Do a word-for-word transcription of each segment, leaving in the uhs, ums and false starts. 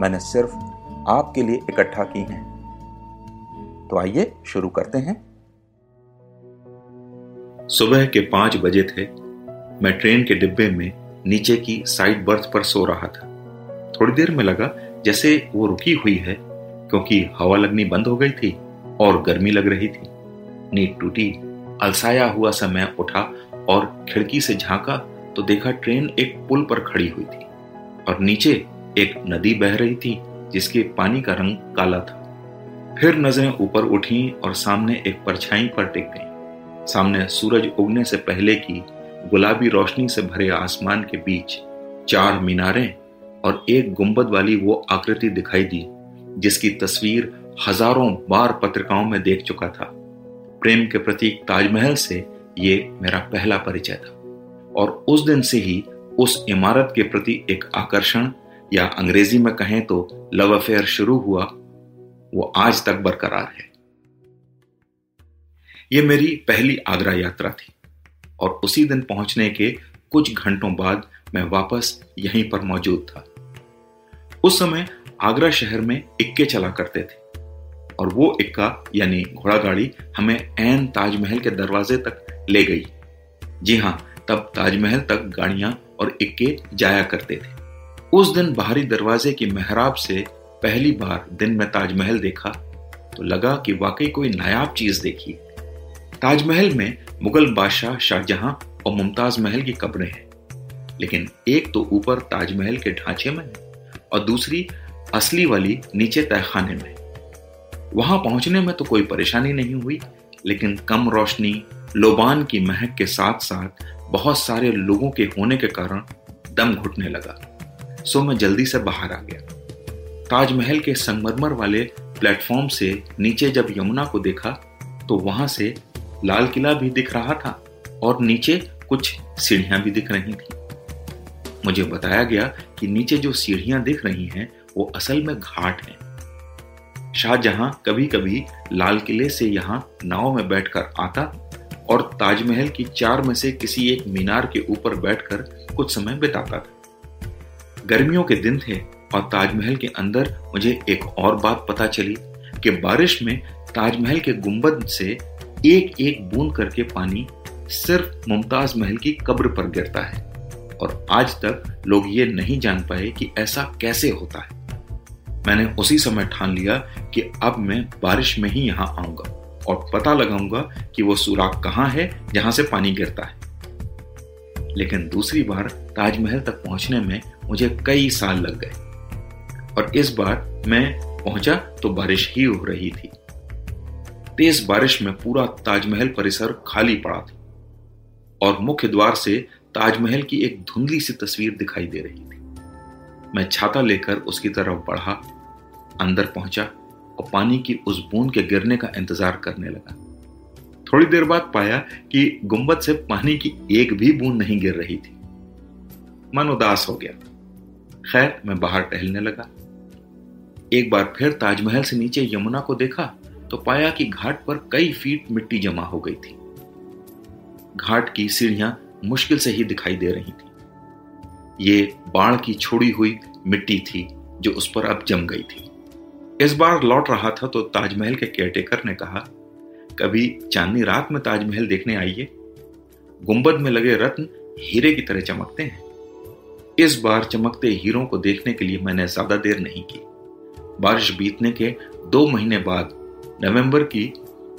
मैंने सिर्फ आपके लिए इकट्ठा की हैं। तो आइए शुरू करते हैं। सुबह के पांच बजे थे। मैं ट्रेन के डिब्बे में नीचे की साइड बर्थ पर सो रहा था। थोड़ी देर में लगा जैसे वो रुकी हुई है, क्योंकि हवा लगनी बंद हो गई थी और गर्मी लग रही थी। नींद टूटी, अलसाया हुआ सा मैं उठा और खिड़की से झांका तो देखा ट्रेन एक पुल पर खड़ी हुई थी और नीचे एक नदी बह रही थी जिसके पानी का रंग काला था। फिर नजरें ऊपर उठी और सामने एक परछाई पर टिक गई। सामने सूरज उगने से पहले की गुलाबी रोशनी से भरे आसमान के बीच चार मीनारें और एक गुंबद वाली वो आकृति दिखाई दी जिसकी तस्वीर हजारों बार पत्रिकाओं में देख चुका था। प्रेम के प्रतीक ताजमहल से ये मेरा पहला परिचय था और उस दिन से ही उस इमारत के प्रति एक आकर्षण, या अंग्रेजी में कहें तो लव अफेयर शुरू हुआ। वो आज तक बरकरार है। ये मेरी पहली आगरा यात्रा थी और उसी दिन पहुंचने के कुछ घंटों बाद मैं वापस यहीं पर मौजूद था। उस समय आगरा शहर में इक्के चला करते थे और वो इक्का यानी घोड़ा गाड़ी हमें ऐन ताजमहल के दरवाजे तक ले गई। जी हां, तब ताजमहल तक गाड़ियां और इक्के जाया करते थे। उस दिन बाहरी दरवाजे की मेहराब से पहली बार दिन में ताजमहल देखा तो लगा कि वाकई कोई नायाब चीज देखी। ताजमहल में मुगल बादशाह शाहजहां और मुमताज महल की कब्रें हैं, लेकिन एक तो ऊपर ताजमहल के ढांचे में है और दूसरी असली वाली नीचे तहखाने में। वहां पहुंचने में तो कोई परेशानी नहीं हुई, लेकिन कम रोशनी, लोबान की महक के साथ साथ बहुत सारे लोगों के होने के कारण दम घुटने लगा, सो मैं जल्दी से बाहर आ गया। ताजमहल के संगमरमर वाले प्लेटफॉर्म से नीचे जब यमुना को देखा तो वहां से लाल किला भी दिख रहा था और नीचे कुछ सीढ़ियां भी दिख रही थी। मुझे बताया गया कि नीचे जो सीढ़ियां दिख रही हैं वो असल में घाट हैं। शाहजहां कभी कभी लाल किले से यहाँ नाव में बैठकर आता और ताजमहल की चार में से किसी एक मीनार के ऊपर बैठकर कुछ समय बिताता था। गर्मियों के दिन थे और ताजमहल के अंदर मुझे एक और बात पता चली कि बारिश में ताजमहल के गुंबद से एक एक बूंद करके पानी सिर्फ मुमताज महल की कब्र पर गिरता है और आज तक लोग ये नहीं जान पाए कि ऐसा कैसे होता है। मैंने उसी समय ठान लिया कि अब मैं बारिश में ही यहाँ आऊंगा और पता लगाऊंगा कि वो सुराख कहाँ है जहां से पानी गिरता है। लेकिन दूसरी बार ताजमहल तक पहुंचने में मुझे कई साल लग गए और इस बार मैं पहुंचा तो बारिश ही हो रही थी। तेज बारिश में पूरा ताजमहल परिसर खाली पड़ा था और मुख्य द्वार से ताजमहल की एक धुंधली सी तस्वीर दिखाई दे रही थी। मैं छाता लेकर उसकी तरफ बढ़ा, अंदर पहुंचा और पानी की उस बूंद के गिरने का इंतजार करने लगा। थोड़ी देर बाद पाया कि गुंबद से पानी की एक भी बूंद नहीं गिर रही थी। मन उदास हो गया। खैर, मैं बाहर टहलने लगा। एक बार फिर ताजमहल से नीचे यमुना को देखा तो पाया कि घाट पर कई फीट मिट्टी जमा हो गई थी। घाट की सीढ़ियां मुश्किल से ही दिखाई दे रही थी। ये बाढ़ की छोड़ी हुई मिट्टी थी जो उस पर अब जम गई थी। इस बार लौट रहा था तो ताजमहल के केयरटेकर ने कहा, कभी चांदनी रात में ताजमहल देखने आइए, गुंबद में लगे रत्न हीरे की तरह चमकते हैं। इस बार चमकते हीरों को देखने के लिए मैंने ज्यादा देर नहीं की। बारिश बीतने के दो महीने बाद नवंबर की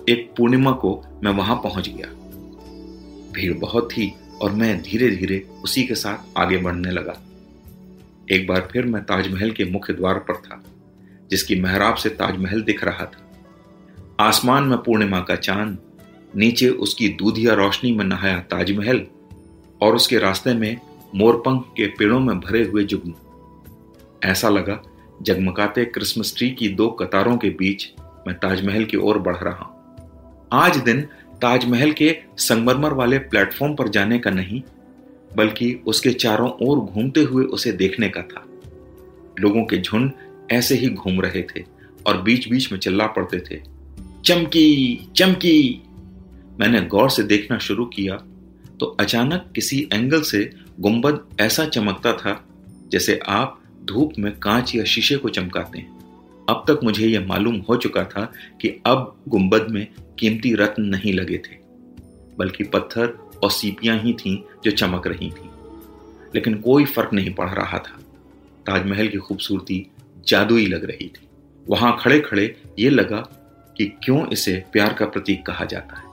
एक पूर्णिमा को मैं वहां पहुंच गया। भीड़ बहुत थी और मैं धीरे धीरे उसी के साथ आगे बढ़ने लगा। एक बार फिर मैं ताजमहल के मुख्य द्वार पर था, जिसकी मेहराब से ताजमहल दिख रहा था। आसमान में पूर्णिमा का चांद, नीचे उसकी दूधिया रोशनी में नहाया ताजमहल और उसके रास्ते में मोरपंख के पेड़ों में भरे हुए जुगनू। ऐसा लगा जगमगाते क्रिसमस ट्री की दो कतारों के बीच मैं ताजमहल की ओर बढ़ रहा हूं। आज दिन ताजमहल के संगमरमर वाले प्लेटफॉर्म पर जाने का नहीं, बल्कि उसके चारों ओर घूमते हुए उसे देखने का था। लोगों के झुंड ऐसे ही घूम रहे थे और बीच बीच में चिल्ला पड़ते थे, चमकी चमकी। मैंने गौर से देखना शुरू किया तो अचानक किसी एंगल से गुंबद ऐसा चमकता था जैसे आप धूप में कांच या शीशे को चमकाते हैं। अब तक मुझे यह मालूम हो चुका था कि अब गुंबद में कीमती रत्न नहीं लगे थे, बल्कि पत्थर और सीपियां ही थीं जो चमक रही थीं। लेकिन कोई फर्क नहीं पड़ रहा था। ताजमहल की खूबसूरती जादुई लग रही थी। वहां खड़े खड़े ये लगा कि क्यों इसे प्यार का प्रतीक कहा जाता है।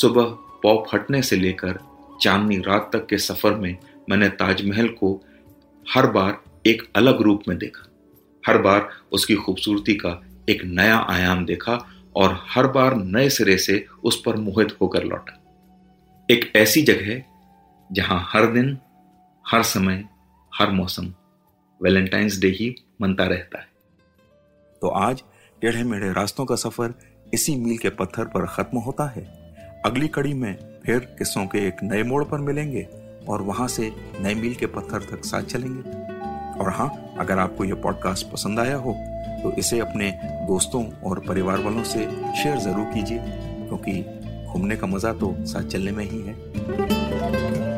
सुबह पौ फटने से लेकर चांदनी रात तक के सफर में मैंने ताजमहल को हर बार एक अलग रूप में देखा, हर बार उसकी खूबसूरती का एक नया आयाम देखा और हर बार नए सिरे से उस पर मोहित होकर लौटा। एक ऐसी जगह जहां हर दिन, हर समय, हर मौसम वैलेंटाइंस डे ही मनता रहता है। तो आज टेढ़े मेढ़े रास्तों का सफर इसी मील के पत्थर पर खत्म होता है। अगली कड़ी में फिर किस्सों के एक नए मोड़ पर मिलेंगे और वहां से नए मील के पत्थर तक साथ चलेंगे। और हाँ, अगर आपको यह पॉडकास्ट पसंद आया हो तो इसे अपने दोस्तों और परिवार वालों से शेयर ज़रूर कीजिए, क्योंकि घूमने का मज़ा तो साथ चलने में ही है।